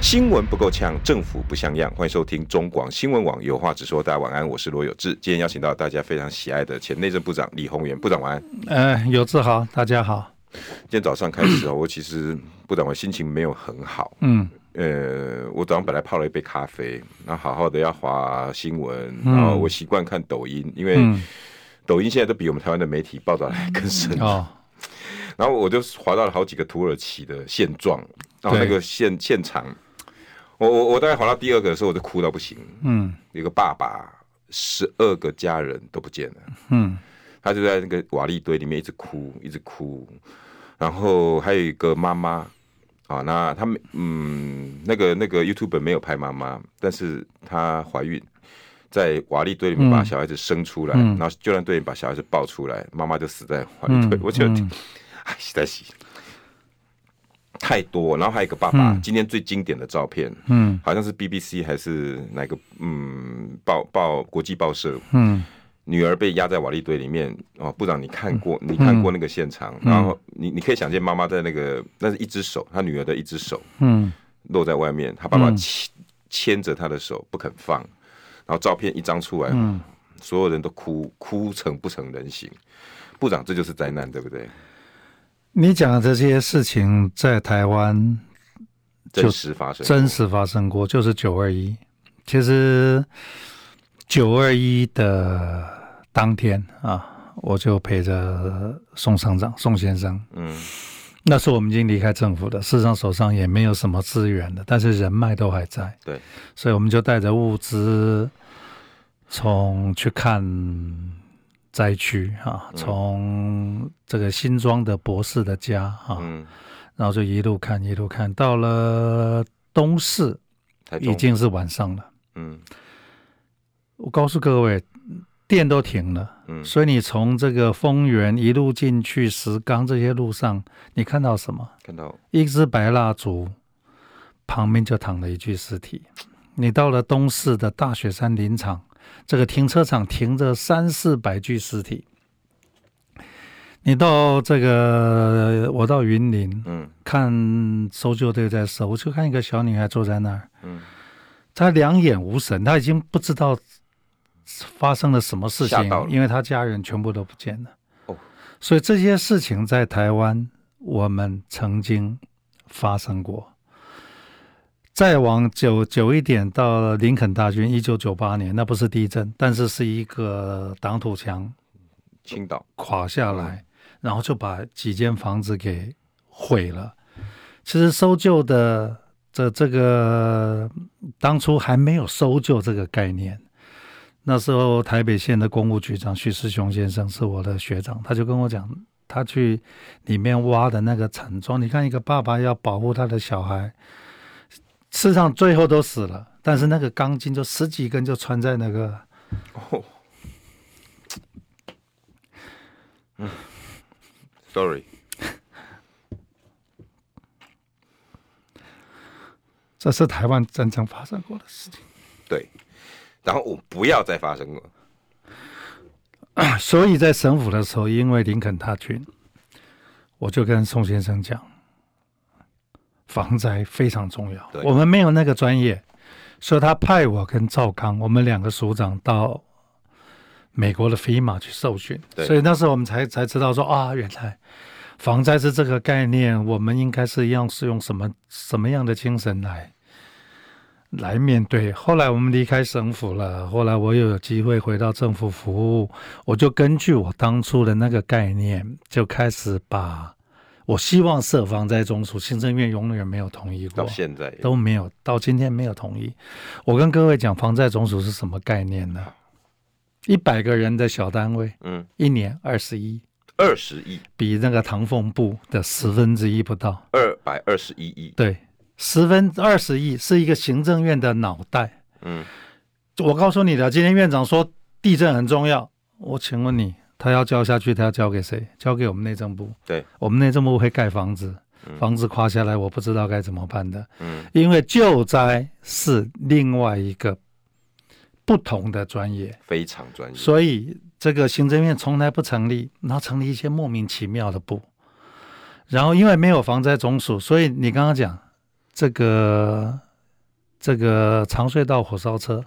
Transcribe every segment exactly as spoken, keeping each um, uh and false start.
新闻不够呛，政府不像样。欢迎收听中广新闻网有话直说，大家晚安，我是罗有志。今天邀请到大家非常喜爱的前内政部长李鸿源，部长晚安。呃，有志好，大家好。今天早上开始我其实部长我心情没有很好，嗯，呃，我早上本来泡了一杯咖啡，然后好好的要滑新闻，然后我习惯看抖音，因为抖音现在都比我们台湾的媒体报道来更深。哦，然后我就滑到了好几个土耳其的现状，然后那个 现, 现场。我我我大概滑到第二个的时候，我就哭到不行。嗯，一个爸爸，十二个家人都不见了。嗯，他就在那个瓦砾堆里面一直哭，一直哭。然后还有一个妈妈，啊，那他嗯，那个那个 YouTuber 没有拍妈妈，但是她怀孕，在瓦砾堆里面把小孩子生出来，嗯、然后救援队把小孩子抱出来，妈妈就死在瓦砾堆。嗯、我觉得，哎、嗯，实在是。太多，然后还有一个爸爸、嗯、今天最经典的照片、嗯、好像是 B B C 还是哪个嗯报报国际报社、嗯、女儿被压在瓦砾堆里面、哦、部长你看过、嗯、你看过那个现场、嗯、然后 你, 你可以想见妈妈在那个那是一只手，她女儿的一只手、嗯、露在外面，她爸爸牵着她的手不肯放，然后照片一张出来、嗯、所有人都哭哭成不成人形。部长这就是灾难对不对？你讲的这些事情在台湾真实发生，真实发生过，就是九二一。其实九二一的当天啊，我就陪着宋厂长、宋先生，嗯，那时候我们已经离开政府了，事实上手上也没有什么资源了，但是人脉都还在，对，所以我们就带着物资，从去看。灾区啊，从这个新庄的博士的家啊、嗯，然后就一路看一路看，到了东势，已经是晚上了。嗯，我告诉各位，电都停了。嗯，所以你从这个丰原一路进去石冈这些路上，你看到什么？看到一支白蜡烛，旁边就躺了一具尸体。你到了东势的大雪山林场。这个停车场停着三四百具尸体。你到这个，我到云林，嗯，看搜救队在搜，我就看一个小女孩坐在那儿，嗯，她两眼无神，她已经不知道发生了什么事情，因为她家人全部都不见了。哦，所以这些事情在台湾我们曾经发生过。再往久久一点，到林肯大军，一九九八年，那不是地震，但是是一个挡土墙倾倒垮下来，然后就把几间房子给毁了。其实搜救的这这个当初还没有搜救这个概念，那时候台北县的公务局长许世雄先生是我的学长，他就跟我讲，他去里面挖的那个惨状，你看一个爸爸要保护他的小孩。事实上最后都死了，但是那个钢筋就十几根就穿在那个、oh. 嗯、sorry 这是台湾战争发生过的事情，对，然后我不要再发生了、啊、所以在省府的时候，因为林肯大军，我就跟宋先生讲防灾非常重要，我们没有那个专业，所以他派我跟赵刚，我们两个署长到美国的 FEMA 去受训，所以那时候我们 才, 才知道说啊，原来防灾是这个概念，我们应该是一样是用什么什么样的精神来来面对。后来我们离开省府了，后来我又有机会回到政府服务，我就根据我当初的那个概念，就开始把。我希望设防灾中署，行政院永远没有同意过，到现在都没有，到今天没有同意。我跟各位讲，防灾中署是什么概念呢？一百个人的小单位，嗯，一年二十亿，二十亿，比那个唐凤部的十分之一不到，二百二十一亿，对，十分二十亿是一个行政院的脑袋，嗯，我告诉你的，今天院长说地震很重要，我请问你，他要交下去，他要交给谁？交给我们内政部。对，我们内政部会盖房子，房子垮下来，我不知道该怎么办的。嗯，因为救灾是另外一个不同的专业，非常专业。所以这个行政院从来不成立，然后成立一些莫名其妙的部。然后因为没有防灾总署，所以你刚刚讲这个这个长隧道火烧车。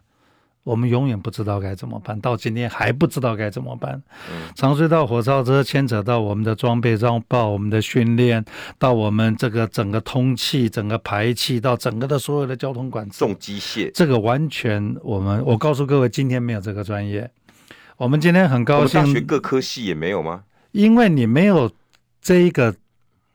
我们永远不知道该怎么办，到今天还不知道该怎么办。嗯、长隧道火烧车牵扯到我们的装备，到我们的训练，到我们这个整个通气、整个排气，到整个的所有的交通管制。重机械，这个完全我们，我告诉各位，今天没有这个专业。我们今天很高兴，我们大学各科系也没有吗？因为你没有这一个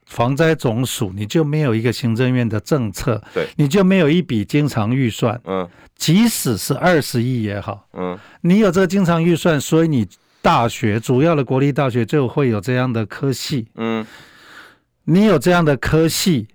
防灾总署，你就没有一个行政院的政策，对，你就没有一笔经常预算，嗯，即使是二十亿也好，嗯，你有这个经常预算，所以你大学主要的国立大学就会有这样的科系，嗯，你有这样的科系，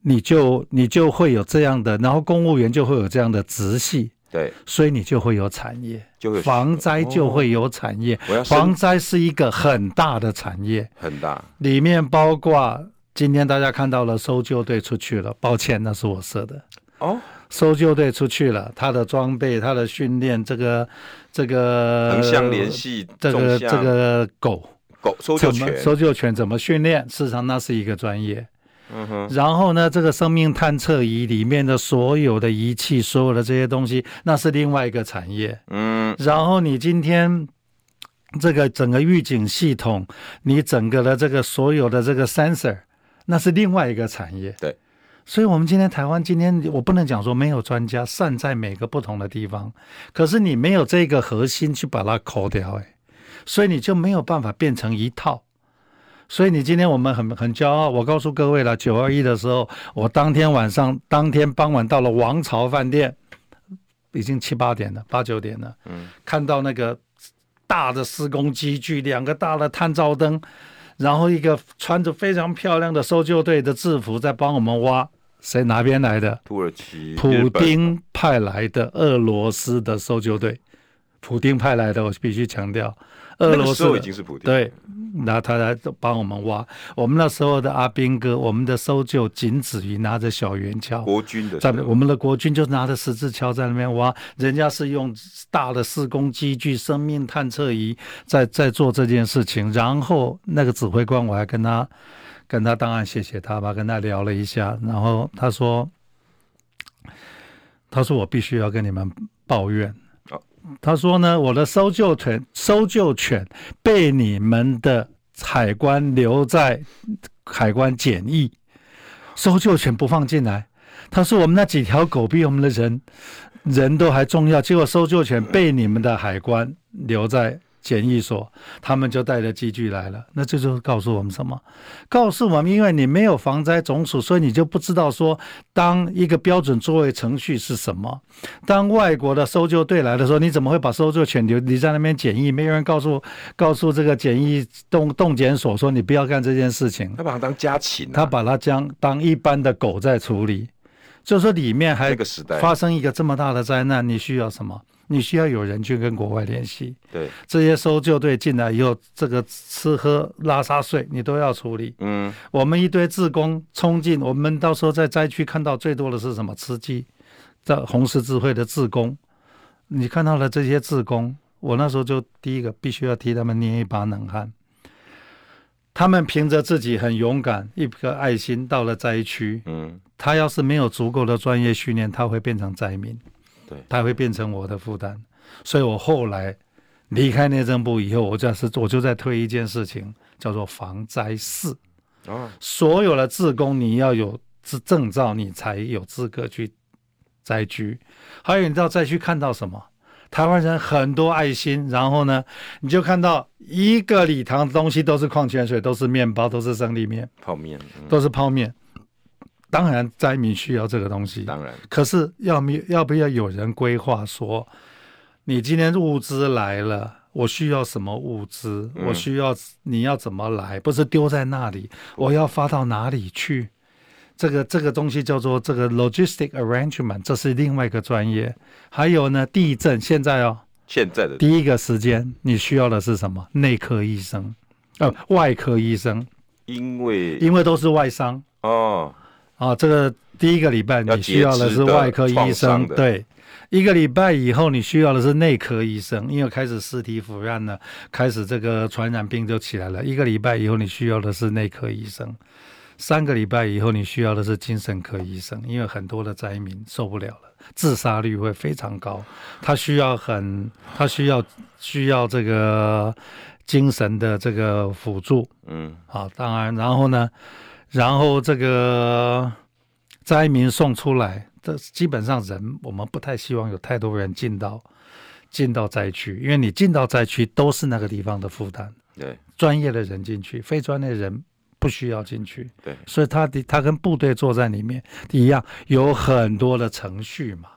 你就你就会有这样的，然后公务员就会有这样的职系。对，所以你就会有产业，就有防灾就会有产业。哦、防灾是一个很大的产业，很大，里面包括今天大家看到了搜救队出去了，抱歉，那是我设的。哦，搜救队出去了，他的装备、他的训练，这个这个横向联系，这个这个狗狗搜救犬，搜救犬怎么训练？事实上，那是一个专业。嗯哼，然后呢，这个生命探测仪里面的所有的仪器，所有的这些东西，那是另外一个产业。嗯，然后你今天这个整个预警系统，你整个的这个所有的这个 sensor， 那是另外一个产业。对，所以我们今天台湾今天我不能讲说没有专家散在每个不同的地方，可是你没有这个核心去把它抠掉，哎，所以你就没有办法变成一套。所以你今天我们很很骄傲，我告诉各位了，九二一的时候，我当天晚上当天傍晚到了王朝饭店，已经七八点了，八九点了，嗯，看到那个大的施工机具，两个大的探照灯，然后一个穿着非常漂亮的搜救队的制服在帮我们挖，谁哪边来的？土耳其、普丁派来的俄罗斯的搜救队，普丁派来的，我必须强调。俄罗斯、那個、已经是普丁，对，那他来帮我们挖。我们那时候的阿兵哥，我们的搜救仅止于拿着小圆锹，国军的，在我们的国军就拿着十字锹在那边挖，人家是用大的施工机具、生命探测仪在在做这件事情。然后那个指挥官，我还跟他跟他当然谢谢他吧，跟他聊了一下，然后他说，他说我必须要跟你们抱怨。他说呢，我的搜救犬搜救犬被你们的海关留在海关检疫，搜救犬不放进来。他说我们那几条狗比我们的人人都还重要，结果搜救犬被你们的海关留在检疫所，他们就带着机具来了。那这就是告诉我们什么？告诉我们，因为你没有防灾总署，所以你就不知道说，当一个标准作业程序是什么。当外国的搜救队来的时候，你怎么会把搜救犬留你在那边检疫？没有人告诉告诉这个检疫动动检所说你不要干这件事情。他把它当家禽、啊，他把它将当一般的狗在处理。就是说里面还发生一个这么大的灾难，你需要什么？你需要有人去跟国外联系，对，这些搜救队进来以后，这个吃喝拉撒睡你都要处理。嗯，我们一堆志工冲进，我们到时候在灾区看到最多的是什么？吃鸡，在红十字会的志工，你看到了这些志工，我那时候就第一个必须要替他们捏一把冷汗。他们凭着自己很勇敢一颗爱心到了灾区，嗯，他要是没有足够的专业训练，他会变成灾民。对，它会变成我的负担，所以我后来离开内政部以后，我就是我就在推一件事情，叫做防灾士。哦，所有的志工你要有证照，你才有资格去灾区。还有你知道灾区看到什么？台湾人很多爱心，然后呢，你就看到一个礼堂的东西都是矿泉水，都是面包，都是生力面、泡面，嗯、都是泡面。当然灾民需要这个东西，当然，可是 要, 要不要有人规划说，你今天物资来了，我需要什么物资，嗯、我需要你要怎么来，不是丢在那里，我要发到哪里去？这个这个东西叫做这个 logistic arrangement， 这是另外一个专业。还有呢，地震现在哦，现在的第一个时间你需要的是什么？内科医生、呃、外科医生，因为因为都是外伤哦啊，这个第一个礼拜你需要的是外科医生，对，一个礼拜以后你需要的是内科医生，因为开始尸体腐烂了，开始这个传染病就起来了，一个礼拜以后你需要的是内科医生，三个礼拜以后你需要的是精神科医生，因为很多的灾民受不了了，自杀率会非常高，他需要很他需要需要这个精神的这个辅助，嗯，好，当然然后呢然后这个灾民送出来，这基本上人我们不太希望有太多人进到进到灾区，因为你进到灾区都是那个地方的负担，对，专业的人进去，非专业的人不需要进去，对，所以他他跟部队作战里面一样，有很多的程序嘛。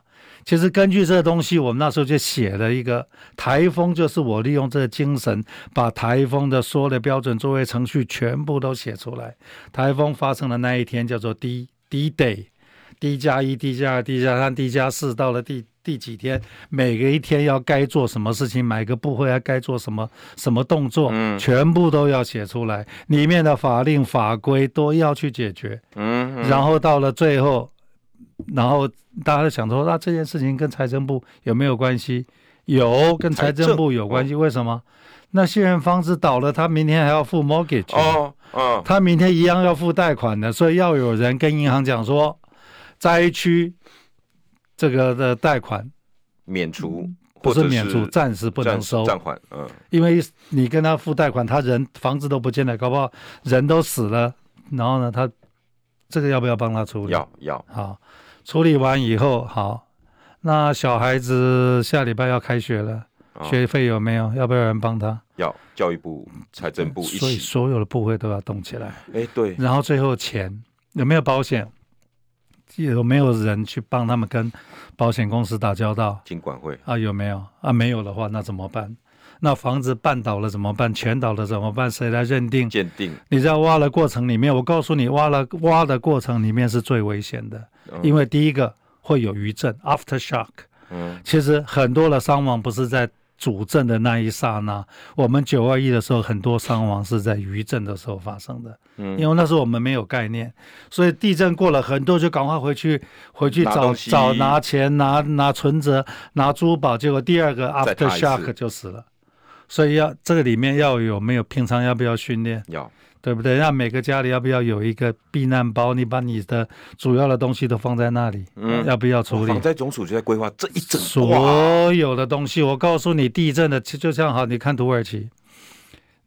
其实根据这个东西，我们那时候就写了一个台风，就是我利用这个精神，把台风的所有的标准作业程序全部都写出来。台风发生的那一天叫做 D D day， D 加一、D 加二、D 加三、D 加四，到了 D。第几天每个一天要该做什么事情，每个部会要该做什么什么动作、嗯、全部都要写出来，里面的法令法规都要去解决、嗯嗯、然后到了最后，然后大家想说、啊、这件事情跟财政部有没有关系？有，跟财政部有关系、哦、为什么？那信任方式倒了，他明天还要付 mortgage、哦哦、他明天一样要付贷款的，所以要有人跟银行讲说灾区这个的贷款免除，不是免除，暂时不能收，暂缓，嗯，因为你跟他付贷款，他人房子都不见了，搞不好人都死了，然后呢，他这个要不要帮他处理？要要，好，处理完以后，好，那小孩子下礼拜要开学了，哦、学费有没有？要不要有人帮他？要，教育部、财政部一起，所以所有的部会都要动起来。哎，对，然后最后钱有没有保险？有没有人去帮他们跟保险公司打交道？金管会啊，有没有啊？没有的话，那怎么办？那房子半倒了怎么办？全倒了怎么办？谁来认定？鉴定？你在挖的过程里面，我告诉你，挖了挖的过程里面是最危险的，嗯、因为第一个会有余震 （aftershock）。嗯，其实很多的伤亡不是在主震的那一刹那，我们九二一的时候很多伤亡是在余震的时候发生的，嗯，因为那时候我们没有概念，所以地震过了，很多就赶快回去回去找 拿, 找拿钱拿拿存折拿珠宝，结果第二个 aftershock 就死了，所以要这个里面要有没有平常要不要训练，要，对不对？让每个家里要不要有一个避难包？你把你的主要的东西都放在那里，嗯，要不要处理？防灾总署就在规划这一整所有的东西。我告诉你，地震的就像好，你看土耳其，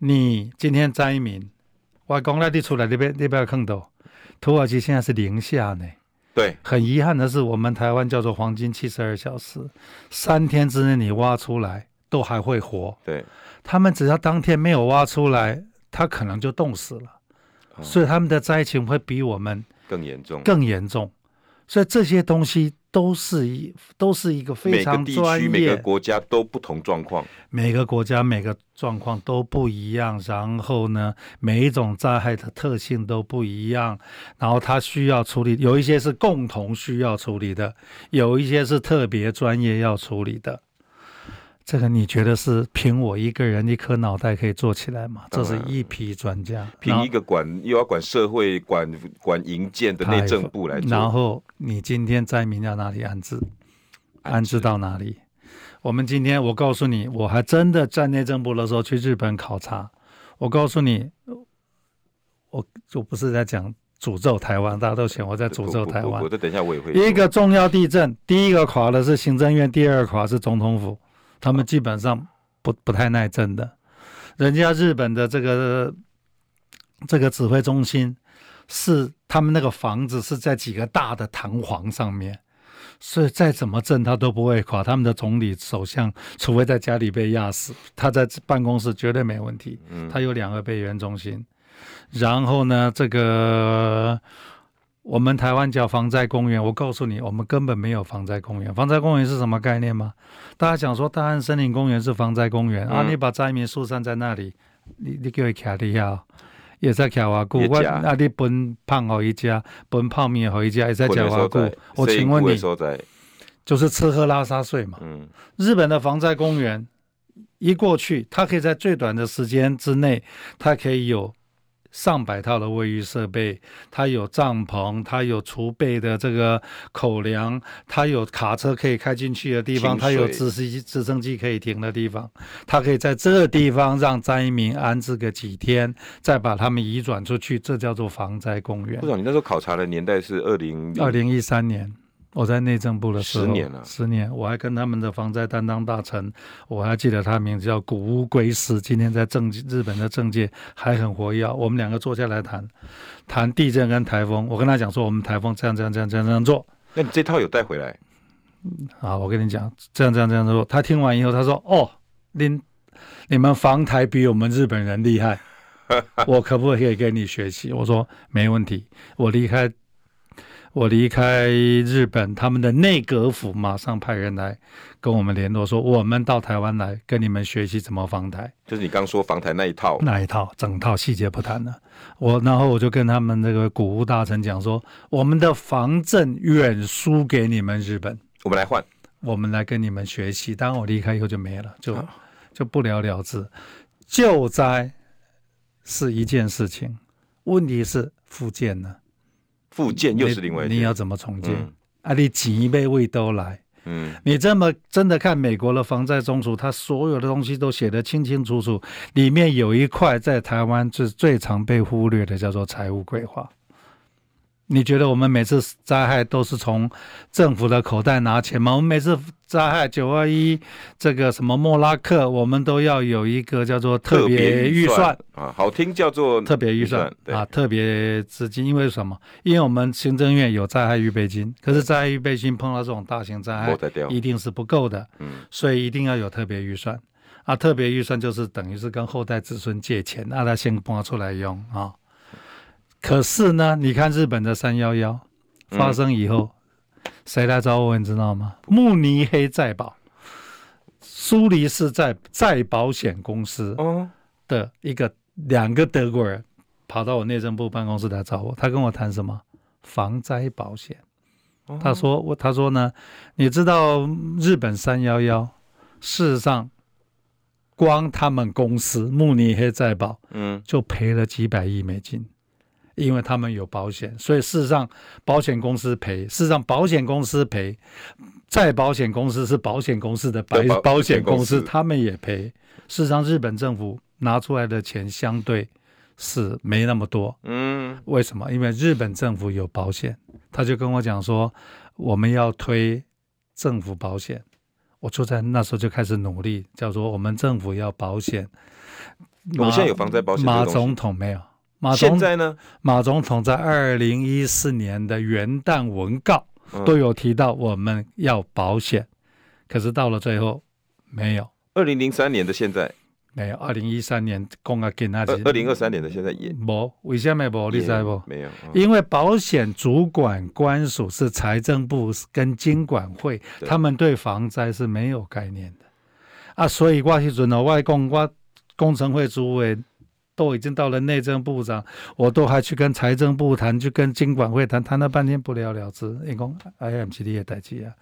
你今天灾民，我讲那地出来那边那边看到，土耳其现在是零下呢。对，很遗憾的是，我们台湾叫做黄金七十二小时，三天之内你挖出来都还会活。对，他们只要当天没有挖出来，他可能就冻死了，所以他们的灾情会比我们更严重，更严重。所以这些东西都是一都是一个非常专业，每个地区每个国家都不同状况，每个国家每个状况都不一样，然后呢，每一种灾害的特性都不一样，然后它需要处理，有一些是共同需要处理的，有一些是特别专业要处理的。这个你觉得是凭我一个人一颗脑袋可以做起来吗？这是一批专家，凭一个管又要管社会，管管营建的内政部来做。然后你今天灾民要哪里安置，安置到哪里？我们今天我告诉你，我还真的在内政部的时候去日本考察，我告诉你，我就不是在讲诅咒台湾，大家都嫌我在诅咒台湾。等一下我也会。一个重要地震，第一个垮的是行政院，第二个垮是总统府。他们基本上 不, 不太耐震的，人家日本的这个这个指挥中心是他们那个房子是在几个大的弹簧上面，所以再怎么震他都不会垮。他们的总理首相除非在家里被压死，他在办公室绝对没问题，他有两个备援中心。然后呢，这个我们台湾叫防灾公园，我告诉你，我们根本没有防灾公园。防灾公园是什么概念吗？大家讲说大安森林公园是防灾公园、嗯、啊，你把灾民疏散在那里，你你叫他徛在遐，也在徛偌久，我啊你分胖给伊食，分泡面给伊食，也在食偌久。我请问你，就是吃喝拉撒睡嘛。嗯，日本的防灾公园一过去，它可以在最短的时间之内，它可以有上百套的卫浴设备，它有帐篷，它有储备的这个口粮，它有卡车可以开进去的地方，它有直升机直升机可以停的地方，它可以在这个地方让灾民安置个几天，再把他们移转出去，这叫做防灾公园。部长，你那时候考察的年代是二零一三年，我在内政部的时候，十年了，十年，我还跟他们的防灾担当大臣，我还记得他名字叫古屋圭司，今天在政日本的政界还很活跃。我们两个坐下来谈，谈地震跟台风。我跟他讲说，我们台风这样这样这样这样这样做。那你这套有带回来？啊，我跟你讲，这样这样这样做。他听完以后，他说：“哦，你你们防台比我们日本人厉害，我可不可以跟你学习？”我说：“没问题。”我离开。我离开日本，他们的内阁府马上派人来跟我们联络，说我们到台湾来跟你们学习怎么防台，就是你刚说防台那一套，那一套整套细节不谈了。我然后我就跟他们这个古屋大臣讲说，我们的防震远输给你们日本，我们来换，我们来跟你们学习。当我离开以后就没了，就就不了了之。救灾是一件事情，问题是复健呢？复健又是另外一件， 你, 你要怎么重建、嗯、啊？你几倍位都来，嗯，你这么真的看美国的防灾中枢，它所有的东西都写得清清楚楚，里面有一块在台湾是最常被忽略的，叫做财务规划。你觉得我们每次灾害都是从政府的口袋拿钱吗？我们每次灾害九二一这个什么莫拉克，我们都要有一个叫做特别预算啊，好听叫做特别预算啊，特别资金。因为什么？因为我们行政院有灾害预备金，可是灾害预备金碰到这种大型灾害一定是不够的，所以一定要有特别预算啊。特别预算就是等于是跟后代子孙借钱，那、啊、他先拨出来用啊。可是呢，你看日本的三一一发生以后，嗯、谁来找我，你知道吗？慕尼黑再保，苏黎世再再保险公司的一个、哦、两个德国人跑到我内政部办公室来找我，他跟我谈什么防灾保险？哦、他说我他说呢，你知道日本三一一事实上。光他们公司慕尼黑再保，嗯，就赔了几百亿美金。因为他们有保险，所以事实上保险公司赔，事实上保险公司赔，再保险公司是保险公司的白保险公司，他们也赔。事实上，日本政府拿出来的钱相对是没那么多。嗯，为什么？因为日本政府有保险，他就跟我讲说，我们要推政府保险。我就在那时候就开始努力，叫做我们政府要保险。我们现在有防灾保险，马总统没有。马总现在呢？马总统在二零一四年的元旦文告都有提到我们要保险，嗯、可是到了最后没有。二零零三年的现在没有，二零一三年公啊给那二零二三年的现在也没。为什么没？你知道不？没有，嗯、因为保险主管官署是财政部跟金管会，他们对防灾是没有概念的啊，所以我那时候我讲我工程会主委。都已经到了内政部长，我都还去跟财政部谈，去跟金管会谈，谈了半天不了了之。你讲哎呀，不是你的代志啊，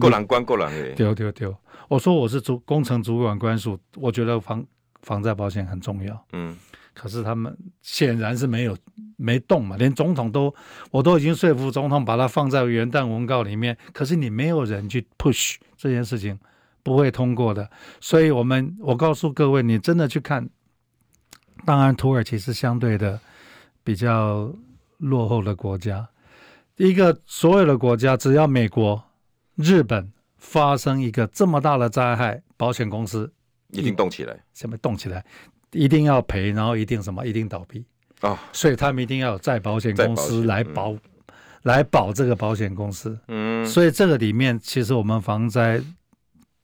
个人管个人的。对对对，我说我是主工程主管官署，我觉得防防灾保险很重要。嗯，可是他们显然是没有没动嘛，连总统都我都已经说服总统把它放在元旦文告里面，可是你没有人去 push 这件事情不会通过的。所以我们我告诉各位，你真的去看。当然土耳其是相对的比较落后的国家，一个所有的国家只要美国日本发生一个这么大的灾害，保险公司一定动起来，什么动起来一定要赔，然后一定什么一定倒闭、哦、所以他们一定要有再保险公司来保、嗯、来保这个保险公司、嗯、所以这个里面其实我们防灾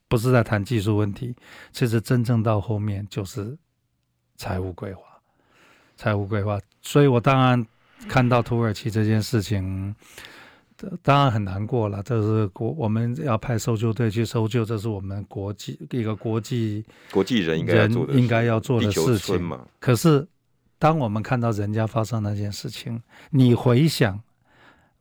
不是在谈技术问题，其实真正到后面就是财务规划，财务规划，所以我当然看到土耳其这件事情，当然很难过了。这是国我们要派搜救队去搜救，这是我们国际一个国际国际人应该要做的应该要做的事情。可是，当我们看到人家发生那件事情，你回想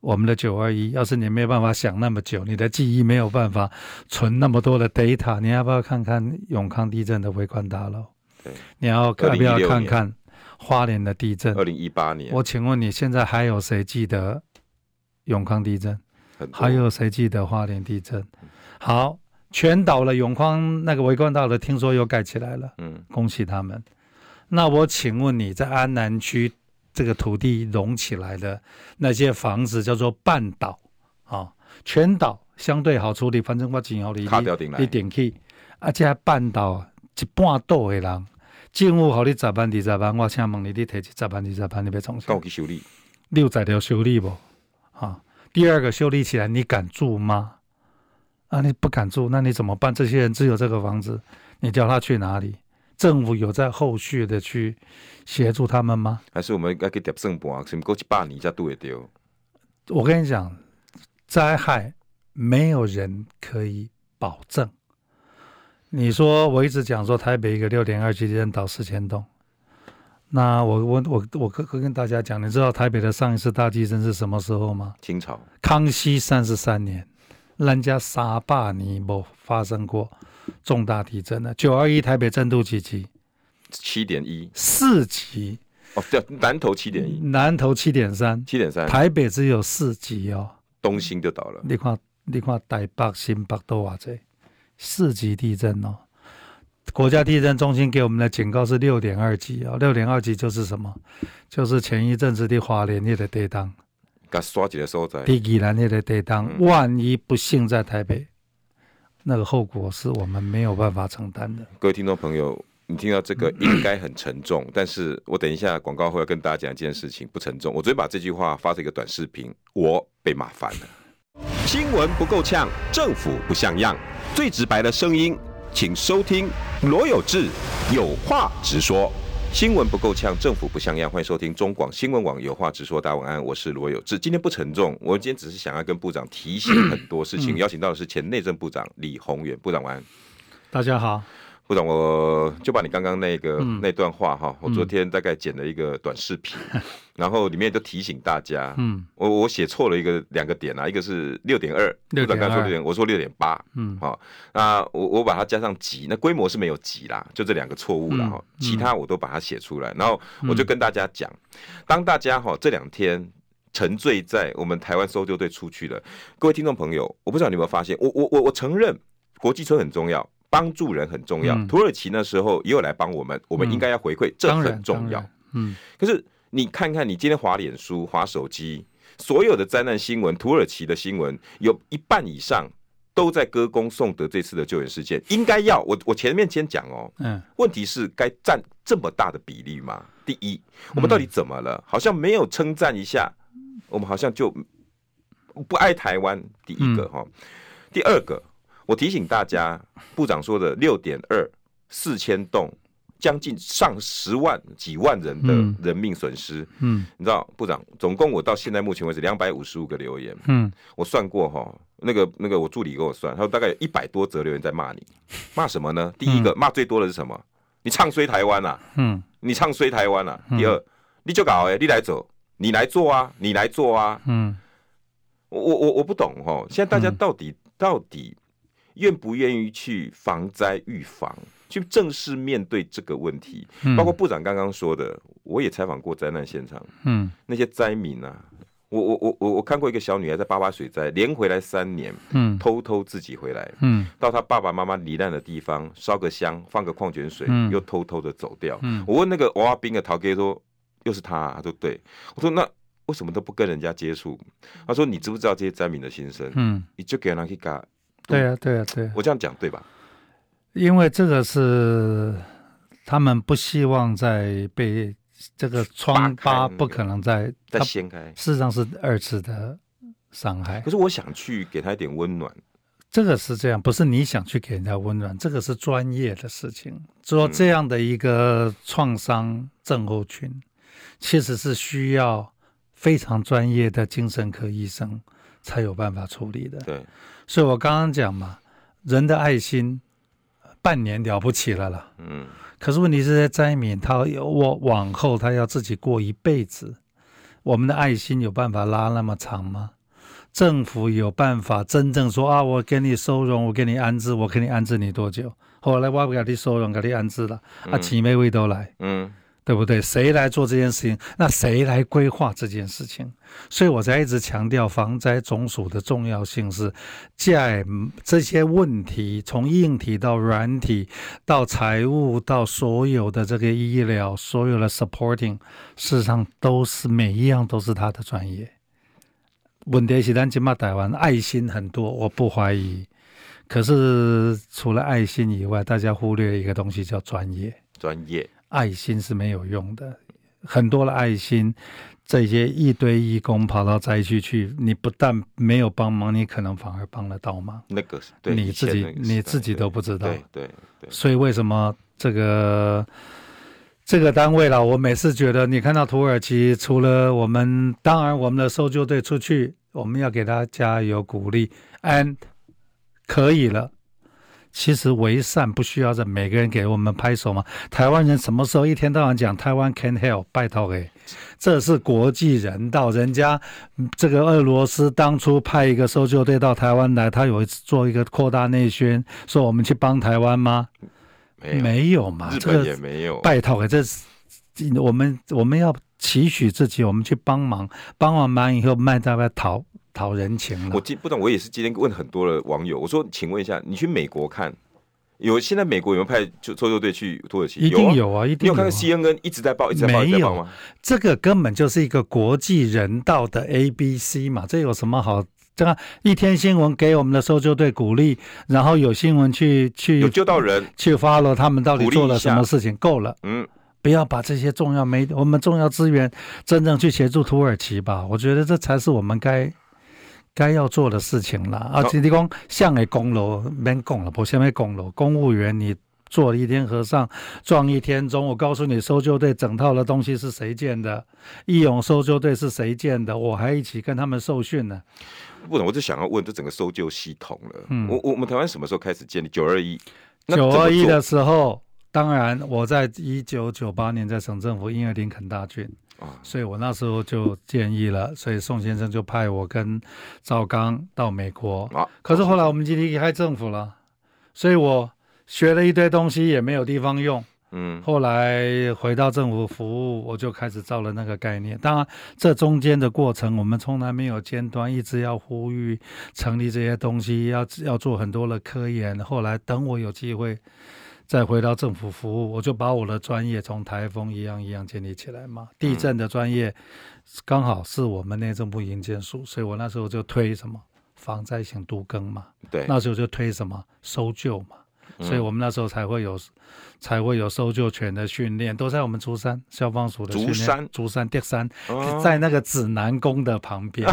我们的九二一，要是你没有办法想那么久，你的记忆没有办法存那么多的 data， 你要不要看看永康地震的围观大楼？对，你要要不要看看花莲的地震？二零一八年，我请问你现在还有谁记得永康地震？还有谁记得花莲地震？好，全倒了，永康那个围观大楼听说又盖起来了，嗯，恭喜他们。那我请问你，在安南区这个土地融起来的那些房子叫做半岛、哦、全岛相对好处理，反正我只要你一点去啊，这半岛一半岛的人，政府给你十万二十万，我请问你，你提十万二十万，你要从啥？够去修理？你有材料修理不？啊，第二个修理起来，你敢住吗？啊，你不敢住，那你怎么办？这些人只有这个房子，你叫他去哪里？政府有在后续的去协助他们吗？还是我们要去点算盘，什么过一百年才对得到？我跟你讲，灾害没有人可以保证。你说我一直讲说台北一个六点二级地震倒四千栋，那我我我我跟大家讲，你知道台北的上一次大地震是什么时候吗？清朝，康熙三十三年，人家三百年没发生过重大地震了。九二一台北震度几级？ 七点一， 四级、哦、对，南投 七点一， 南投 七点三， 七点三， 台北只有四级哦，东兴就倒了。你看你看台北新北都多少，四级地震哦。国家地震中心给我们的警告是 六点二 级哦， 六点二 级就是什么？就是前一阵子的花莲那个地震，给刷一个所在，第宜兰那个地震、嗯、万一不幸在台北，那个后果是我们没有办法承担的。各位听众朋友，你听到这个应该很沉重，但是我等一下广告会要跟大家讲一件事情不沉重。我昨天把这句话发了一个短视频，我被骂烦了。新闻不够呛，政府不像样，最直白的声音，请收听罗有志有话直说。新闻不够呛，政府不像样，欢迎收听中广新闻网有话直说，大晚安，我是罗有志。今天不沉重，我今天只是想要跟部长提醒很多事情。邀请到的是前内政部长李鸿源，部长晚安。大家好，部长，我就把你刚刚那个、嗯、那段话哈，我昨天大概剪了一个短视频，嗯、然后里面就提醒大家，嗯，我我写错了一个两个点啊，一个是六点二，部长刚说六点，我说六点八，嗯，好、哦，那我我把它加上级，那规模是没有级啦，就这两个错误啦哈、嗯，其他我都把它写出来，然后我就跟大家讲，嗯、当大家哈、哦、这两天沉醉在我们台湾搜救队出去了，各位听众朋友，我不知道你有没有发现，我我我我承认国际村很重要。帮助人很重要，土耳其那时候也有来帮我们、嗯、我们应该要回馈，这很重要、嗯、可是你看看你今天滑脸书滑手机，所有的灾难新闻，土耳其的新闻有一半以上都在歌功颂德这次的救援事件应该要 我, 我前面先讲哦、嗯，问题是该占这么大的比例吗？第一，我们到底怎么了？好像没有称赞一下，我们好像就不爱台湾，第一个、嗯、第二个我提醒大家，部长说的 六点二 四千栋，将近上十万几万人的人命损失、嗯嗯、你知道部长，总共我到现在目前为止两百五十五个留言、嗯、我算过齁，那个那个我助理给我算，他大概有一百多则留言在骂你，骂什么呢？第一个骂、嗯、最多的是什么？你唱衰台湾啊、嗯、你唱衰台湾啊、嗯、第二，你就搞耶，你来走，你来做啊，你来做啊、嗯、我我我不懂齁，现在大家到底、嗯、到底愿不愿意去防灾预防，去正式面对这个问题、嗯、包括部长刚刚说的，我也采访过灾难现场、嗯、那些灾民啊，我我我我看过一个小女孩在八八水灾连回来三年、嗯、偷偷自己回来、嗯、到她爸爸妈妈罹难的地方烧个香放个矿泉水、嗯、又偷偷的走掉、嗯、我问那个娃娃兵的陶哥说，又是他、啊、他说对，我说那为什么都不跟人家接触？他说你知不知道这些灾民的心声、嗯、你就给人去干，对啊对啊对啊，我这样讲对吧？因为这个是他们不希望再被这个疮疤，不可能再再掀开，事实上是二次的伤害。可是我想去给他一点温暖，这个是这样，不是你想去给人家温暖，这个是专业的事情。说这样的一个创伤症候群、嗯、其实是需要非常专业的精神科医生才有办法处理的。对，所以我刚刚讲嘛，人的爱心半年了不起了啦。嗯，可是问题是在灾民，他我往后他要自己过一辈子，我们的爱心有办法拉那么长吗？政府有办法真正说啊，我给你收容，我给你安置，我给你安置你多久？后来我给你收容，给你安置了，啊，几枚位都来，嗯，对不对？谁来做这件事情？那谁来规划这件事情？所以我才一直强调防灾总署的重要性是，在这些问题从硬体到软体，到财务，到所有的这个医疗，所有的 supporting， 事实上都是每一样都是他的专业。问题是咱今嘛台湾爱心很多，我不怀疑。可是除了爱心以外，大家忽略一个东西叫专业。专业爱心是没有用的，很多的爱心，这些一堆义工跑到灾区去，你不但没有帮忙，你可能反而帮了倒忙。那个对你自己，你自己都不知道。对 对, 对, 对。所以为什么这个？这个单位了，我每次觉得你看到土耳其，除了我们，当然我们的搜救队出去，我们要给他加油鼓励 ，and 可以了。其实为善不需要这每个人给我们拍手嘛。台湾人什么时候一天到晚讲台湾 can help， 拜托哎，这是国际人道。人家这个俄罗斯当初派一个搜救队到台湾来，他有做一个扩大内宣，说我们去帮台湾吗？没 有, 没有嘛，日本也没有。这个、拜托，这是我们我们要期许自己，我们去帮忙，帮完忙以后，卖大家讨讨人情了。我不懂，我也是今天问很多的网友，我说，请问一下，你去美国看，有现在美国有没有派搜救队去土耳其？一定有啊，一定有、啊。你有看 C N N 一直在报，一直在报，一直在报吗？这个根本就是一个国际人道的 A B C 嘛，这有什么好？这个一天新闻给我们的搜救队鼓励，然后有新闻去去有救到人，去 follow 他们到底做了什么事情，够了。嗯，不要把这些重要媒我们重要资源真正去协助土耳其吧，我觉得这才是我们该该要做的事情啦。啊，你讲像个公楼免讲了，不像个公楼公务员你。做一天和尚撞一天钟，我告诉你，搜救队整套的东西是谁建的？义勇搜救队是谁建的？我还一起跟他们受训呢。不懂，我就想要问，这整个搜救系统了，嗯、我我们台湾什么时候开始建立？九二一，九二一的时候，当然我在一九九八年在省政府因为林肯大郡。所以我那时候就建议了，所以宋先生就派我跟赵刚到美国。啊、可是后来我们已经离开政府了，所以我。学了一堆东西也没有地方用，嗯，后来回到政府服务，我就开始造了那个概念。当然，这中间的过程我们从来没有间断，一直要呼吁成立这些东西，要要做很多的科研。后来等我有机会再回到政府服务，我就把我的专业从台风一样一样建立起来嘛。地震的专业刚好是我们内政部营建署，所以我那时候就推什么防灾型都更嘛，对，那时候就推什么搜救嘛。所以我们那时候才会有，才会有搜救犬的训练，都在我们竹山消防署的训练。竹山，竹山第三、哦，在那个指南宫的旁边，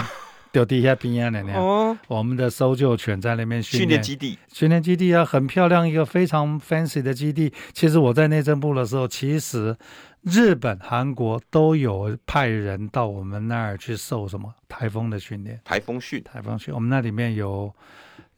就地下边沿那样、哦。我们的搜救犬在那边训练。训练基地，训练基地啊，很漂亮，一个非常 fancy 的基地。其实我在内政部的时候，其实日本、韩国都有派人到我们那儿去受什么台风的训练。台风训，台风训，我们那里面有。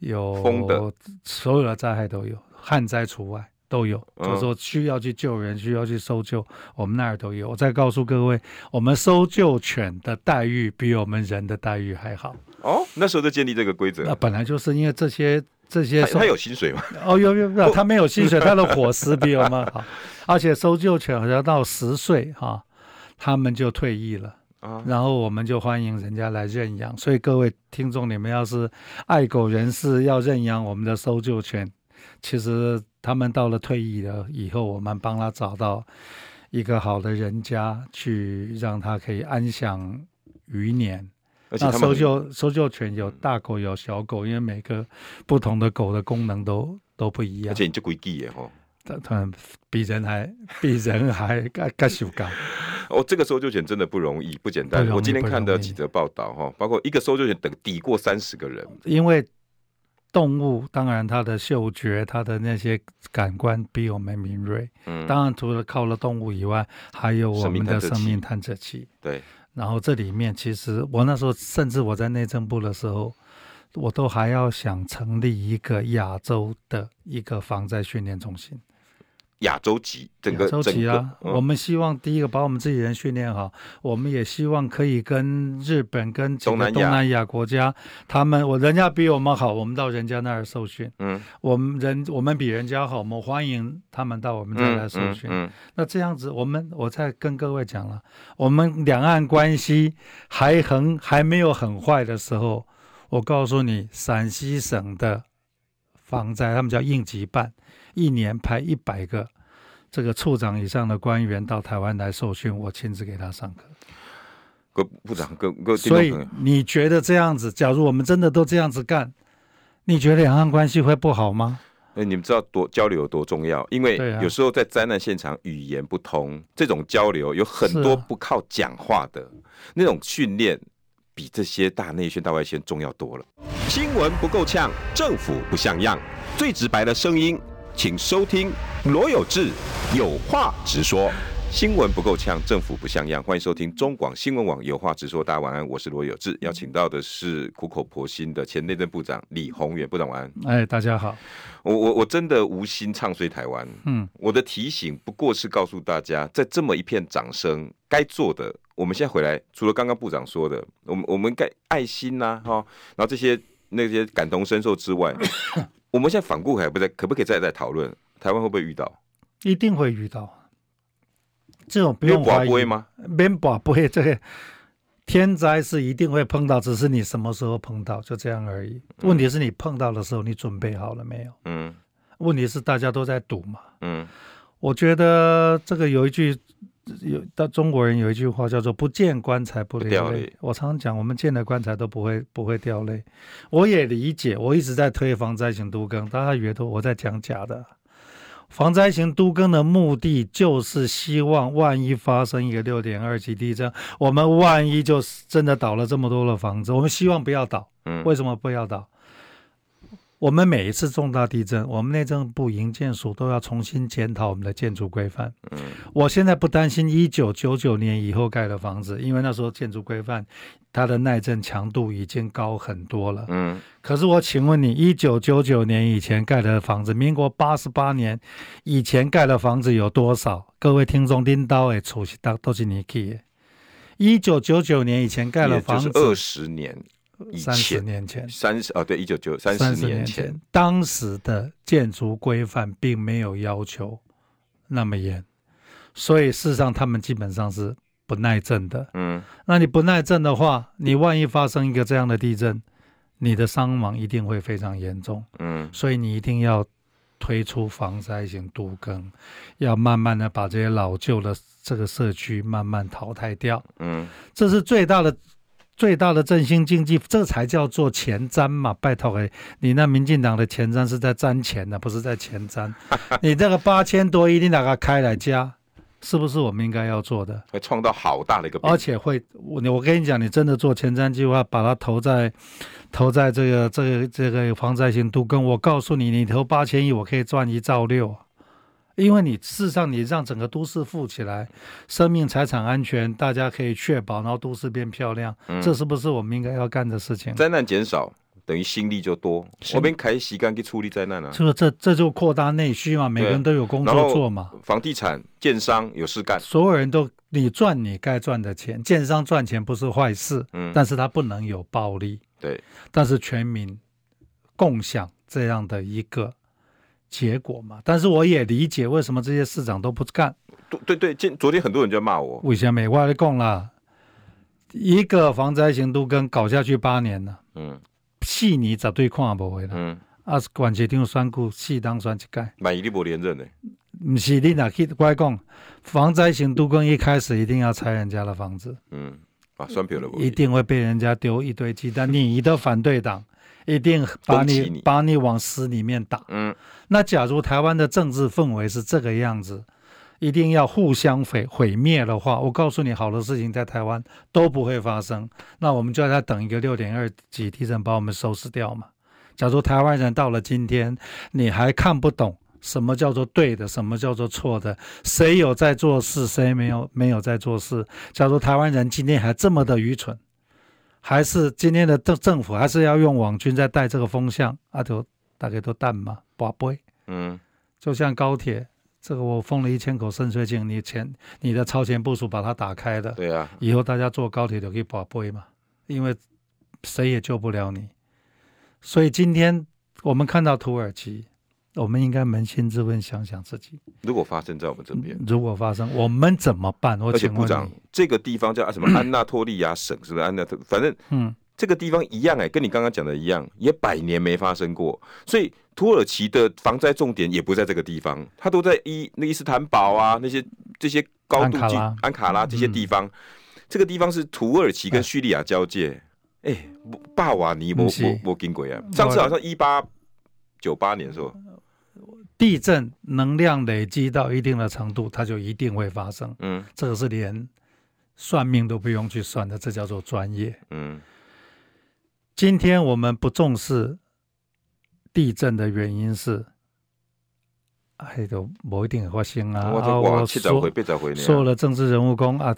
有风的，所有的灾害都有，旱灾除外都有，就是说需要去救人，需要去搜救，我们那儿都有。我再告诉各位，我们搜救犬的待遇比我们人的待遇还好。哦，那时候就建立这个规则。那本来就是因为这些这些，他有薪水吗？哦，有有有，他没有薪水，他的伙食比我们好，而且搜救犬好像到十岁哈、啊，他们就退役了。然后我们就欢迎人家来认养，所以各位听众，你们要是爱狗人士要认养我们的搜救犬，其实他们到了退役了以后，我们帮他找到一个好的人家，去让他可以安享余年。那搜救搜救犬有大狗有小狗，因为每个不同的狗的功能都都不一样，而且你就规矩耶吼，比人还比人还更羞感。哦，这个搜救犬真的不容易，不简单。我今天看的几则报道，包括一个搜救犬等抵过三十个人，因为动物当然它的嗅觉、它的那些感官比我们敏锐。嗯，当然除了靠了动物以外，还有我们的生命探测器。对，然后这里面其实我那时候，甚至我在内政部的时候，我都还要想成立一个亚洲的一个防灾训练中心。亚洲级整个亚洲级啊、嗯、我们希望第一个把我们自己人训练好，我们也希望可以跟日本跟东南亚东南亚国家，他们我人家比我们好，我们到人家那儿受训，嗯，我们人我们比人家好，我们欢迎他们到我们这儿来受训、嗯嗯嗯、那这样子我们我再跟各位讲了，我们两岸关系还很还没有很坏的时候，我告诉你陕西省的防灾他们叫应急办，一年派一百个这个处长以上的官员到台湾来受训，我亲自给他上课。各部长，各各所以你觉得这样子，假如我们真的都这样子干，你觉得两岸关系会不好吗？欸、你们知道多交流有多重要，因为有时候在灾难现场语言不通、啊、这种交流有很多不靠讲话的、啊、那种训练比这些大内宣大外宣重要多了。新闻不够呛，政府不像样，最直白的声音，请收听罗有志有话直说。新闻不够呛，政府不像样，欢迎收听中广新闻网有话直说。大家晚安，我是罗有志，邀请到的是苦口婆心的前内政部长李鸿源。部长晚安。哎，大家好。我我我真的无心唱衰台湾，嗯，我的提醒不过是告诉大家，在这么一片掌声，该做的我们现在回来，除了刚刚部长说的，我们我们该爱心啊哈，然后这些那些感同身受之外。我们现在反顾还不在，可不可以再再讨论台湾会不会遇到？一定会遇到，这种不用怀疑。不会吗？免保不会，这个天灾是一定会碰到，只是你什么时候碰到，就这样而已。嗯、问题是你碰到的时候，你准备好了没有？嗯。问题是大家都在赌嘛。嗯。我觉得这个有一句，有中国人有一句话叫做“不见棺材不掉泪”。我常常讲，我们见的棺材都不会不会掉泪。我也理解，我一直在推防灾型都更，大家以为我在讲假的。防灾型都更的目的就是希望，万一发生一个 六点二 级地震，我们万一就真的倒了这么多的房子，我们希望不要倒。为什么不要倒？嗯、我们每一次重大地震，我们内政部营建署都要重新检讨我们的建筑规范。嗯、我现在不担心一九九九年以后盖的房子，因为那时候建筑规范它的耐震强度已经高很多了。嗯，可是我请问你，一九九九年以前盖的房子，民国八十八年以前盖的房子有多少？各位听众，领导的厝是都是你去的。一九九九年以前盖的房子，也就是二十年以前，三十年前，三十哦，对，一九九三十年前，当时的建筑规范并没有要求那么严，所以事实上他们基本上是不耐震的。嗯，那你不耐震的话，你万一发生一个这样的地震，你的伤亡一定会非常严重。嗯，所以你一定要推出防灾型都更，要慢慢的把这些老旧的这个社区慢慢淘汰掉。嗯，这是最大的最大的振兴经济，这才叫做前瞻嘛！拜托哎，你那民进党的前瞻是在瞻前的，不是在前瞻。你这个八千多一定把它开来加。是不是我们应该要做的？会创造好大的一个，而且会，我我跟你讲，你真的做前瞻计划，把它投在投在这个这个这个防灾型都更，我告诉你，你投八千亿，我可以赚一兆六，因为你事实上你让整个都市富起来，生命财产安全大家可以确保，然后都市变漂亮，嗯、这是不是我们应该要干的事情？灾难减少。等于心力就多，我们开时间去处理灾难啊。这这这就扩大内需嘛，每个人都有工作做嘛。房地产、建商有事干，所有人都你赚你该赚的钱，建商赚钱不是坏事，嗯，但是他不能有暴利。对，但是全民共享这样的一个结果嘛。但是我也理解为什么这些市长都不干。对对对，昨天很多人就骂我，为什么？我跟你讲啦，一个防灾型都跟搞下去八年了，嗯。戏你绝对看不会啦，嗯，啊，管市长选举四当选一届，万一你无连任呢？不是你哪去？我讲，防灾型都更一开始一定要拆人家的房子，嗯，啊，选票了不？一定会被人家丢一堆鸡蛋，你的反对党一定把你, 你把你往死里面打，嗯，那假如台湾的政治氛围是这个样子，一定要互相毁毁灭的话，我告诉你，好的事情在台湾都不会发生。那我们就要再等一个 六点二 级地震把我们收拾掉嘛。假如台湾人到了今天，你还看不懂什么叫做对的，什么叫做错的，谁有在做事，谁没有没有在做事。假如台湾人今天还这么的愚蠢，还是今天的政府还是要用网军在带这个风向，啊，就大概都淡嘛，不会。嗯，就像高铁。这个我封了一千口渗水井，你前你的超前部署把它打开了，对啊，以后大家坐高铁就可以跋杯嘛，因为谁也救不了你。所以今天我们看到土耳其，我们应该扪心自问，想想自己，如果发生在我们这边，如果发生我们怎么办？我请问你，而且部长，这个地方叫什么安纳托利亚省是不是安纳托，反正嗯这个地方一样、欸、跟你刚刚讲的一样，也百年没发生过，所以土耳其的防灾重点也不在这个地方，它都在伊那伊斯坦堡啊，那些这些高度安 卡, 安卡拉这些地方、嗯、这个地方是土耳其跟叙利亚交界，哎、欸，巴瓦尼没没经过啊，上次好像一八九八年是吧？地震能量累积到一定的程度，它就一定会发生。嗯，这个是连算命都不用去算的，这叫做专业。嗯。今天我们不重视地震的原因是，哎，都不一定发生啊。我说我七十回八十回，说了政治人物说啊，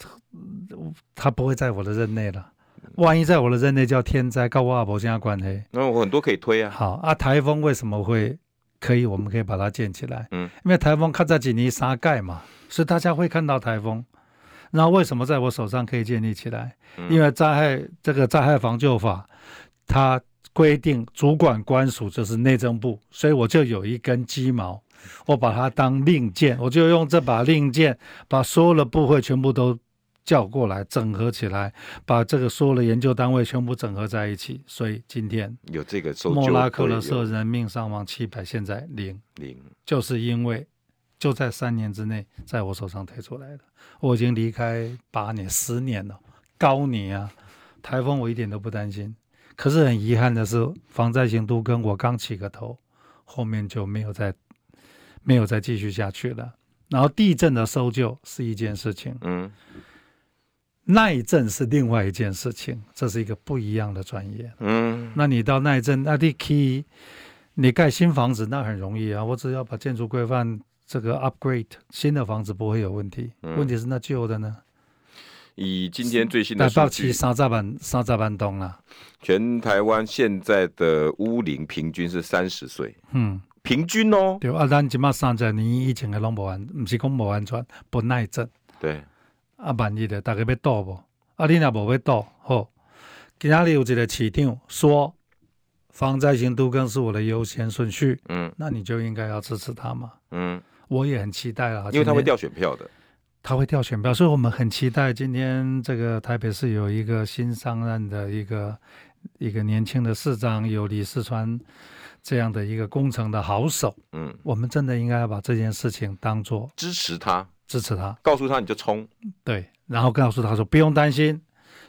他不会在我的任内了。万一在我的任内叫天灾，跟我也没什么关系。那我很多可以推啊。好啊，台风为什么会可以？我们可以把它建起来，嗯，因为台风较早一年三届嘛，所以大家会看到台风。那为什么在我手上可以建立起来？因为灾害这个灾害防救法。他规定主管官署就是内政部，所以我就有一根鸡毛，我把它当令箭，我就用这把令箭把所有的部会全部都叫过来整合起来，把这个所有的研究单位全部整合在一起，所以今天有这个莫拉克的社人命伤亡七百，现在零零，就是因为就在三年之内在我手上推出来的。我已经离开八年十年了，高年啊，台风我一点都不担心。可是很遗憾的是，防灾行都跟我刚起个头，后面就没有再没有再继续下去了。然后地震的搜救是一件事情，嗯，耐震是另外一件事情，这是一个不一样的专业。嗯，那你到耐震，那你去你盖新房子那很容易啊，我只要把建筑规范这个 upgrade， 新的房子不会有问题。嗯、问题是那旧的呢？以今天最新的数据，三十万三十万栋啦。全台湾现在的屋龄平均是三十岁，嗯，平均哦。对啊，咱即马三十年以前的拢无安，唔是讲无安全，不耐震。对。啊，万一的大家要倒无？啊，你若无要倒，好。今仔日有一个市长说，防灾型都更是我的优先顺序，嗯，那你就应该要支持他嘛，嗯，我也很期待啦，因为他会掉选票的。他会掉选票，所以我们很期待今天这个台北市有一个新上任的一个一个年轻的市长，有李世川这样的一个工程的好手。嗯，我们真的应该要把这件事情当作支持他，支持他，告诉他你就冲，对，然后告诉他说不用担心，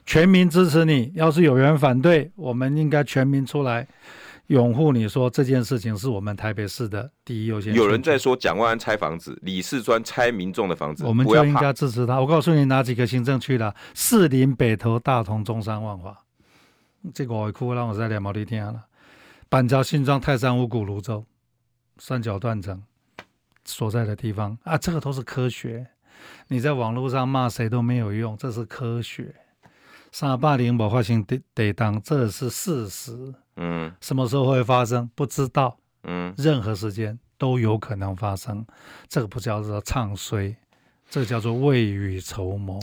全民支持你。要是有人反对，我们应该全民出来拥护你，说这件事情是我们台北市的第一优先。有人在说蒋万安拆房子，李世川拆民众的房子，我们就应该支持他。我告诉你哪几个行政区了：士林、北投、大同、中山、万华。这五个区让我在两毛里听了。板桥、新庄、泰山、五股、芦洲、三角断层所在的地方啊，这个都是科学。你在网络上骂谁都没有用，这是科学。三八零没发生地震，这是事实。嗯，什么时候会发生不知道，嗯，任何时间都有可能发生，这个不叫做唱衰，这个叫做未雨绸缪。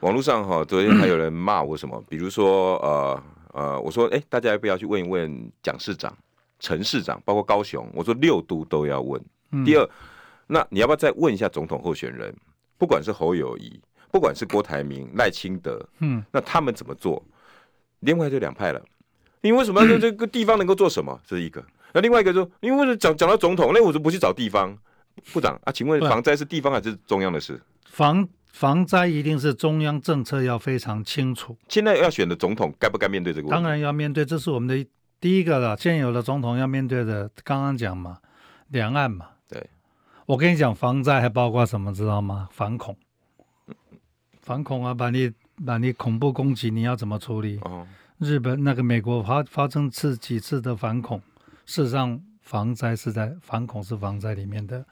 网络上哈，昨天还有人骂我什么，比如说呃呃，我说哎，大家要不要去问一问蒋市长、陈市长，包括高雄，我说六都都要问。嗯、第二，那你要不要再问一下总统候选人，不管是侯友宜，不管是郭台铭、赖清德，嗯，那他们怎么做？另外就两派了，你为什么要说这个地方能够做什么？这是一个。那另外一个说，因为讲讲到总统，那我就不去找地方部长啊？请问防灾是地方还是中央的事？防防灾一定是中央政策要非常清楚。现在要选的总统该不该面对这个问题？当然要面对，这是我们的第一个了。现有的总统要面对的，刚刚讲嘛，两岸嘛。对，我跟你讲，防灾还包括什么，知道吗？反恐。反恐啊，把你把你恐怖攻击，你要怎么处理？哦，日本那个美国发发生次几次的反恐，事实上防灾是在反恐是防灾里面的，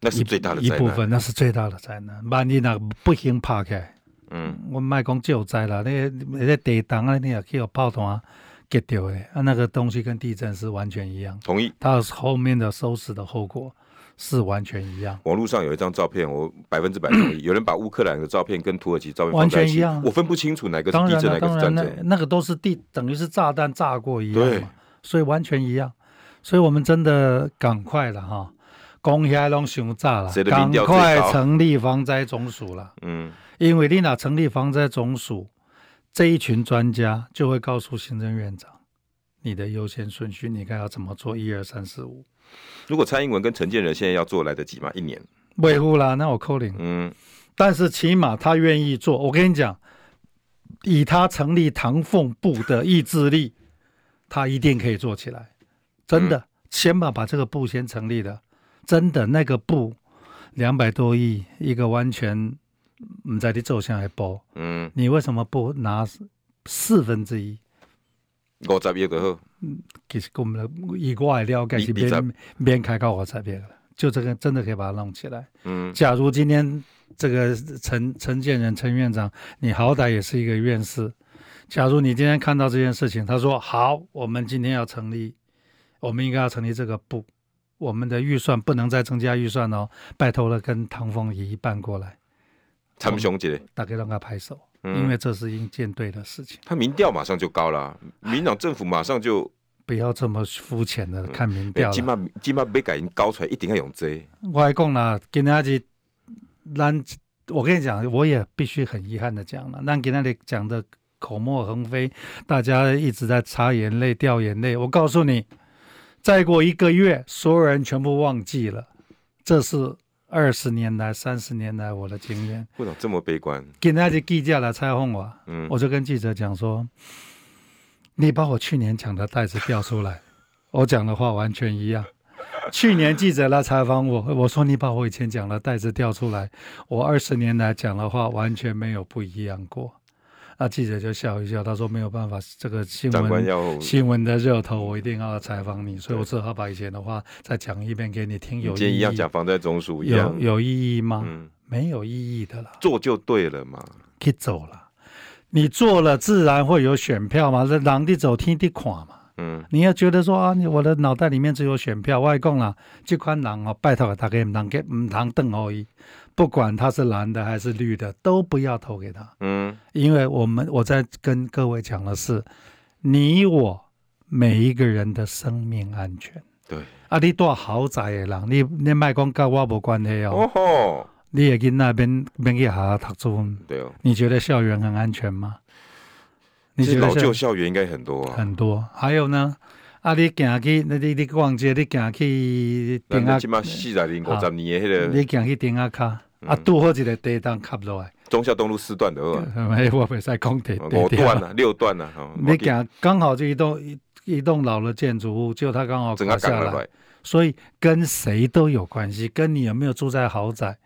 那是最大的灾难一部分，那是最大的灾难。万一那不幸打开，嗯，我卖讲救灾啦，那那地震啊，你也去有炮弹 get 掉的、啊、那个东西跟地震是完全一样，同意，它后面的收拾的后果是完全一样。网络上有一张照片，我百分之百同意。有人把乌克兰的照片跟土耳其照片放在一起，完全一样，我分不清楚哪个是地震，哪个是战争。那个都是地，等于是炸弹炸过一样嘛，对，所以完全一样。所以我们真的赶快了哈，攻下拢想炸了，赶快成立防灾总署了。嗯，因为你哪成立防灾总署，这一群专家就会告诉行政院长，你的优先顺序，你该要怎么做？一二三四五。如果蔡英文跟陈建仁现在要做来得及吗？一年维护啦，那我扣零。嗯，但是起码他愿意做。我跟你讲，以他成立唐凤部的意志力，他一定可以做起来。真的，嗯、先把把这个部先成立的，真的那个部两百多亿，一个完全不知你做啥的部，嗯，你为什么不拿四分之一？五十亿就好，其实我们以我的了解是免开到五十亿了，就这个真的可以把它弄起来。嗯，假如今天这个陈陈建仁陈院长，你好歹也是一个院士，假如你今天看到这件事情，他说好，我们今天要成立，我们应该要成立这个部，我们的预算不能再增加预算哦，拜托了，跟唐凤仪一半过来，参详一下，大家让他拍手。因为这是应舰队的事情，嗯、他民调马上就高了，民党政府马上就不要这么肤浅的看民调了。今嘛今嘛被改高出来，一定要用这個。我还讲啦，今天是咱，我跟你讲，我也必须很遗憾的讲了，咱今天里讲的口沫横飞，大家一直在擦眼泪、掉眼泪。我告诉你，再过一个月，所有人全部忘记了，这是。二十年来、三十年来，我的经验，不能这么悲观。今天的记者来采访我，嗯，我就跟记者讲说：“你把我去年讲的袋子调出来，我讲的话完全一样。去年记者来采访我，我说你把我以前讲的袋子调出来，我二十年来讲的话完全没有不一样过。”那记者就笑一笑，他说没有办法，这个新闻新闻的热头，我一定要采访你，所以我只好把以前的话再讲一遍给你听。有意义一样讲防灾总署一样 有, 有意义吗、嗯、没有意义的啦，做就对了嘛，去走了，你做了自然会有选票嘛，人在走天在看嘛。嗯，你要觉得说啊，我的脑袋里面只有选票，我讲啦，这款人哦，拜托大家唔能给唔能等而已，不管他是蓝的还是绿的，都不要投给他。嗯，因为我们我在跟各位讲的是，你我每一个人的生命安全。对啊，你住豪宅的人，你你卖讲跟我无关系哦。哦吼，你也跟那边边去下读书。对哦，你觉得校园很安全吗？你觉得老旧校园应该很多、啊、很多，还有呢？啊，你行去，你你你逛街，你行去顶下，起码四十年、五十年的迄、那个，你行去顶下卡，啊，拄好一个地段卡落来。忠孝东路四段的哦，哎、嗯，我袂使讲地地五段啊，六段啊，哦、你行刚好就一栋一栋老的建筑物，就它刚好垮下来，所以跟谁都有关系，跟你有没有住在豪宅。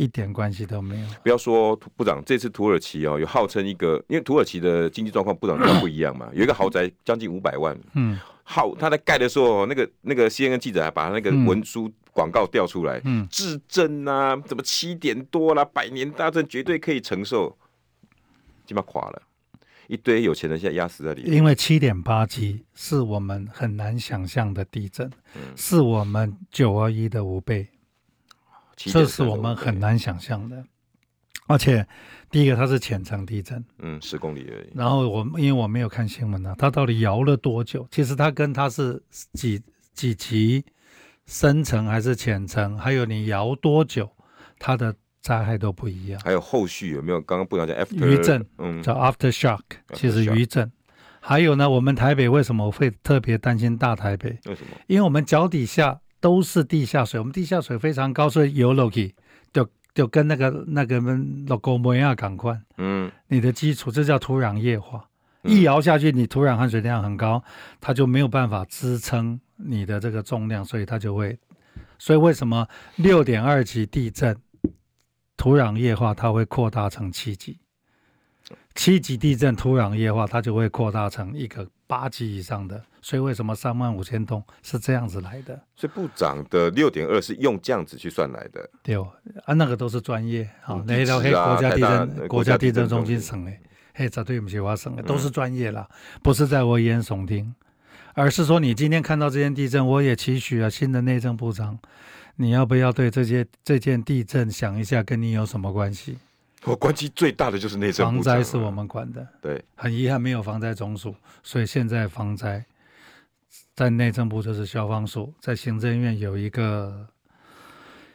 一点关系都没有。不要说部长，这次土耳其哦，有号称一个，因为土耳其的经济状况部长不一样嘛，有一个豪宅将近五百万，嗯，好，他在盖的时候，那个那个 C N N 记者还把那个文书广告调出来，嗯，地震啊，怎么七点多啦、啊，百年大震绝对可以承受，基本上垮了，一堆有钱人现在压死在里面。因为七点八级是我们很难想象的地震，嗯、是我们九二一的五倍。这是我们很难想象的，而且第一个它是浅层地震，嗯，十公里而已。然后我因为我没有看新闻啊，它到底摇了多久？其实它跟它是几几级、深层还是浅层，还有你摇多久，它的灾害都不一样。还有后续有没有？刚刚不讲叫 after 余震，嗯，叫 after shock， 其实余震。还有呢，我们台北为什么会特别担心大台北？为什么？因为我们脚底下。都是地下水，我们地下水非常高，所以游下去就就跟那个那个老高模样同款。嗯，你的基础这叫土壤液化，一摇下去，你土壤含水量很高，它就没有办法支撑你的这个重量，所以它就会。所以为什么 六点二 级地震土壤液化它会扩大成七级？七级地震土壤液化它就会扩大成一个八级以上的，所以为什么三万五千栋是这样子来的？所以部长的 六点二 是用这样子去算来的。对、哦、啊，那个都是专业、嗯、啊，那条黑国家地震、啊、国家地震中心省的，嘿，绝对不是我算的，都是专业啦，嗯、不是在危言耸听，而是说你今天看到这件地震，我也期许啊，新的内政部长，你要不要对这些这件地震想一下，跟你有什么关系？我关系最大的就是内政部长，防灾是我们管的，对，很遗憾没有防灾总署，所以现在防灾在内政部就是消防署，在行政院有一个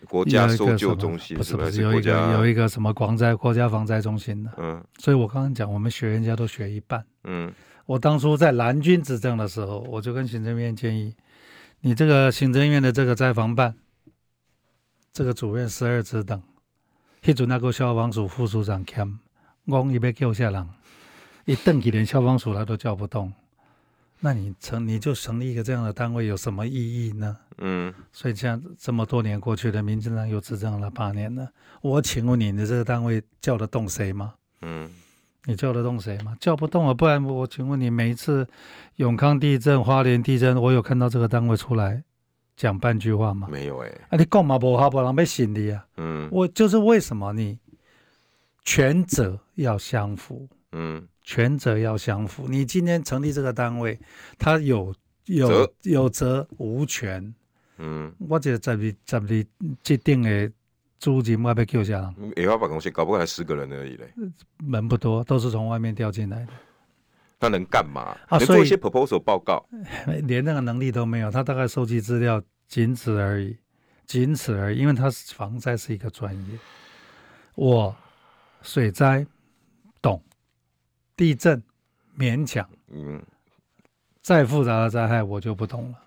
国家搜救中心，不是不是有一个有一个什么国家国家防灾中心的，嗯，所以我刚刚讲我们学人家都学一半，嗯，我当初在蓝军执政的时候，我就跟行政院建议，你这个行政院的这个灾防办，这个主任十二职等，那时候那个消防署副署长欠，说他要叫什么人，他回去连消防署他都叫不动。那 你, 成你就成立一个这样的单位有什么意义呢？嗯，所以像这么多年过去的民进党又执政了八年了，我请问你，你这个单位叫得动谁吗？嗯，你叫得动谁吗？叫不动啊！不然我请问你，每一次永康地震、花莲地震，我有看到这个单位出来讲半句话吗？没有哎、欸！啊，你讲嘛不好，不然被信你啊！嗯，我就是为什么你权责要相符。嗯。权责要相符，你今天成立这个单位，他有有责有责无权。嗯，我这十二十二这定的租金，我被扣下了。也要把公司搞不过来十个人而已嘞，门不多，都是从外面调进来的。他能干嘛？啊，能做一些 proposal 报告，连那个能力都没有。他大概收集资料，仅此而已，仅此而已。因为他防灾是一个专业，我水灾懂。地震勉强，嗯，再复杂的灾害我就不懂了，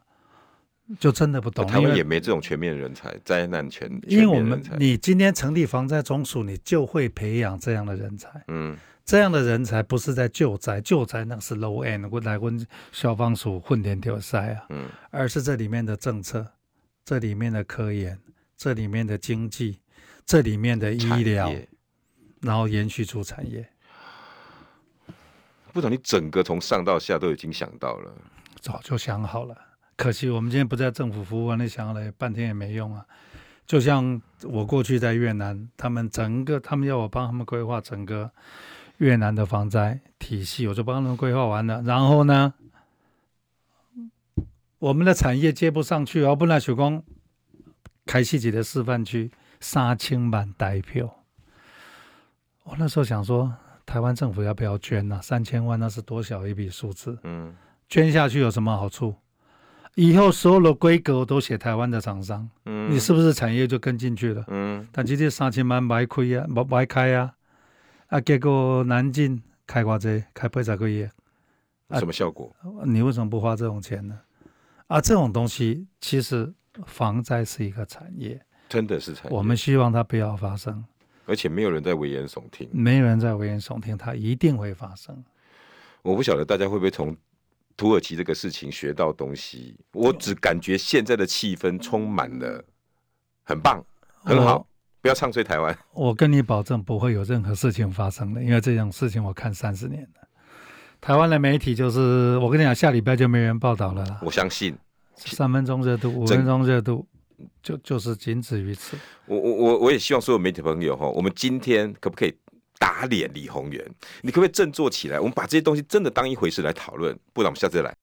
就真的不懂。他们也没这种全面人才，灾难全因为我们你今天成立防灾总署，你就会培养这样的人才，嗯，这样的人才不是在救灾，救灾那是 low end， 我来跟消防署混点丢塞啊，嗯，而是这里面的政策，这里面的科研，这里面的经济，这里面的医疗，然后延续出产业。不懂，你整个从上到下都已经想到了，早就想好了。可惜我们今天不在政府服务，那想了半天也没用啊。就像我过去在越南，他们整个他们要我帮他们规划整个越南的防灾体系，我就帮他们规划完了。然后呢，我们的产业接不上去，我本来想说开始一个示范区三千万台票，我那时候想说。台湾政府要不要捐啊？三千万那是多小一笔数字？嗯，捐下去有什么好处？以后所有的规格都写台湾的厂商，嗯，你是不是产业就跟进去了？嗯，但今天三千万白开啊，白开啊，啊，结果南进开多少，开八十个亿，什么效果？啊，你为什么不花这种钱呢？啊，这种东西其实防灾是一个产业，真的是产业，我们希望它不要发生。而且没有人在危言耸听，没有人在危言耸听，它一定会发生。我不晓得大家会不会从土耳其这个事情学到东西，我只感觉现在的气氛充满了，很棒，很好，不要唱衰台湾。我跟你保证不会有任何事情发生的，因为这种事情我看三十年了。台湾的媒体就是，我跟你讲，下礼拜就没人报道了啦。我相信，三分钟热度，五分钟热度。就就是仅止于此。我我我也希望所有媒体朋友哈，我们今天可不可以打脸李鸿源？你可不可以振作起来？我们把这些东西真的当一回事来讨论。不然我们下次再来。